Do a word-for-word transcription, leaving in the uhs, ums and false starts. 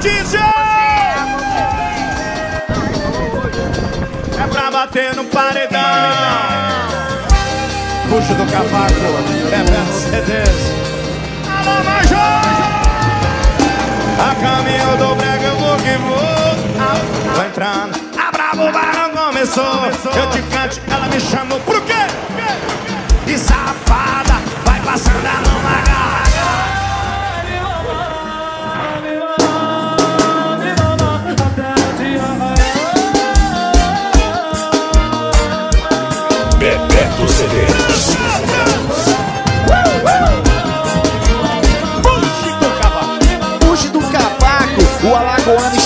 desperdício! É pra bater no paredão. Puxo do cavaco, Bebeto Cedês. Alô, Major! A caminho do brega eu vou que vou. Vai entrando, a bravo barão começou. Eu te canto, ela me chamou pro quê? E safada, vai passando a mão na garra. Bebeto Cedês. Puxe do cavaco, o alagoano.